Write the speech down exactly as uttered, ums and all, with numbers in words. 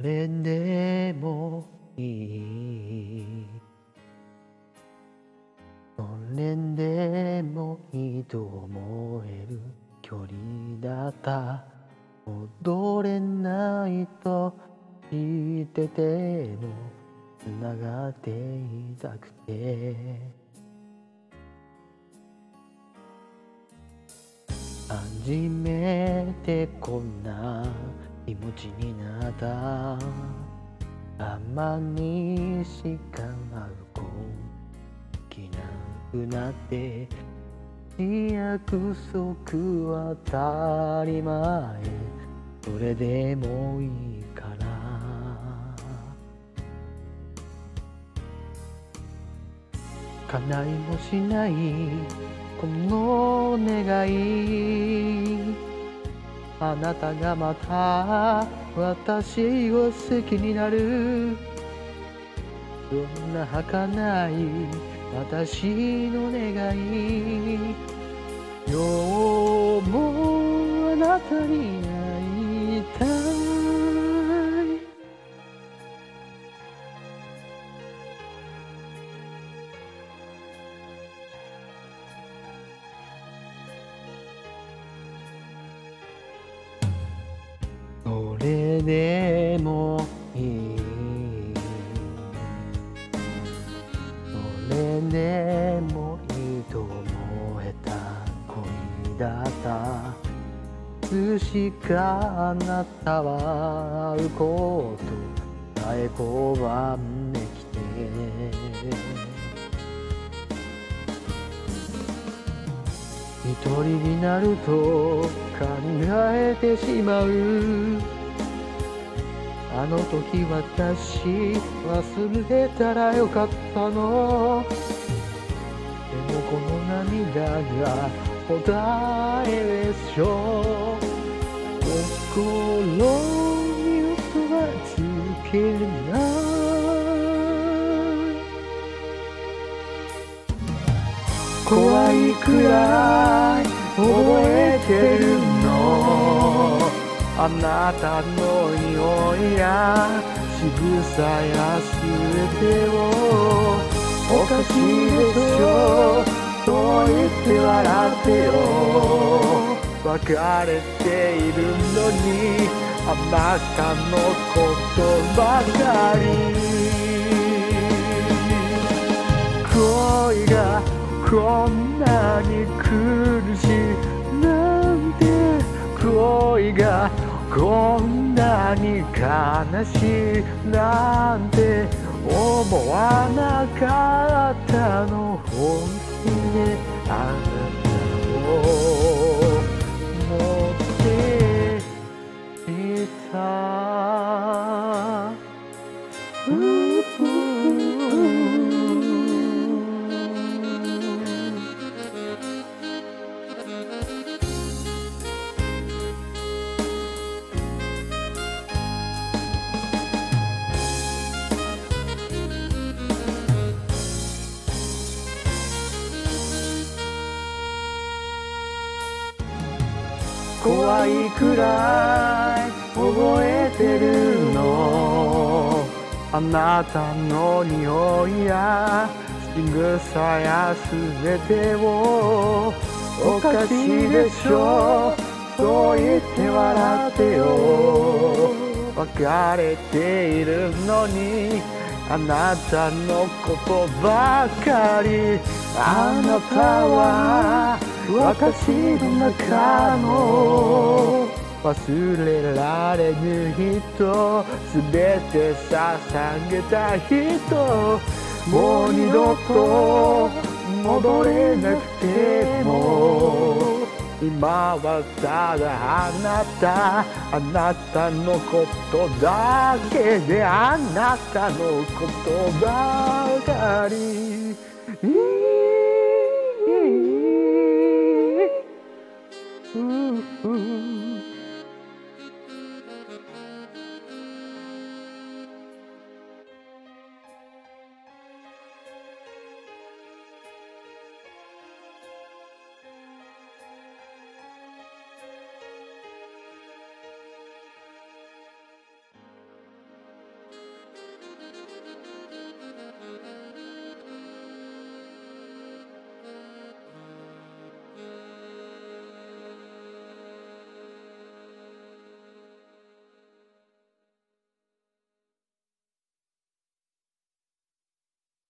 れでもいい、それでもいいと思える距離だった。戻れないと知ってても繋がっていたくて、初めてこんな気持ちになった。たまにしか会う子できなくなって、約束は当たり前、それでもいいから。叶いもしないこの願い、あなたがまた私を好きになる。どんな儚い私の願い、今日もあなたに会いたい。それでもいい、でもいいと思えた恋だった。いつしかあなたは会うことさえ拒んできて、一人になると考えてしまう。あの時私忘れたらよかったの。でもこの涙が答えでしょう。心に嘘はつけない。怖いくらい覚えてるの、あなたの匂いや仕草やすべてを。おかしいでしょと言って笑ってよ。別れているのにあなたのことばかり。恋がこんなに苦しいなんて、恋がこんなに悲しいなんて思わなかったの。本気であなたを持っていた。怖いくらい覚えてるの、あなたの匂いや仕草やすべてを。おかしいでしょと言って笑ってよ。別れているのにあなたのことばかり。あなたは私の中の忘れられぬ人、すべて捧げた人。もう二度と戻れなくても、今はただあなた、あなたのことだけで、あなたのことばかり。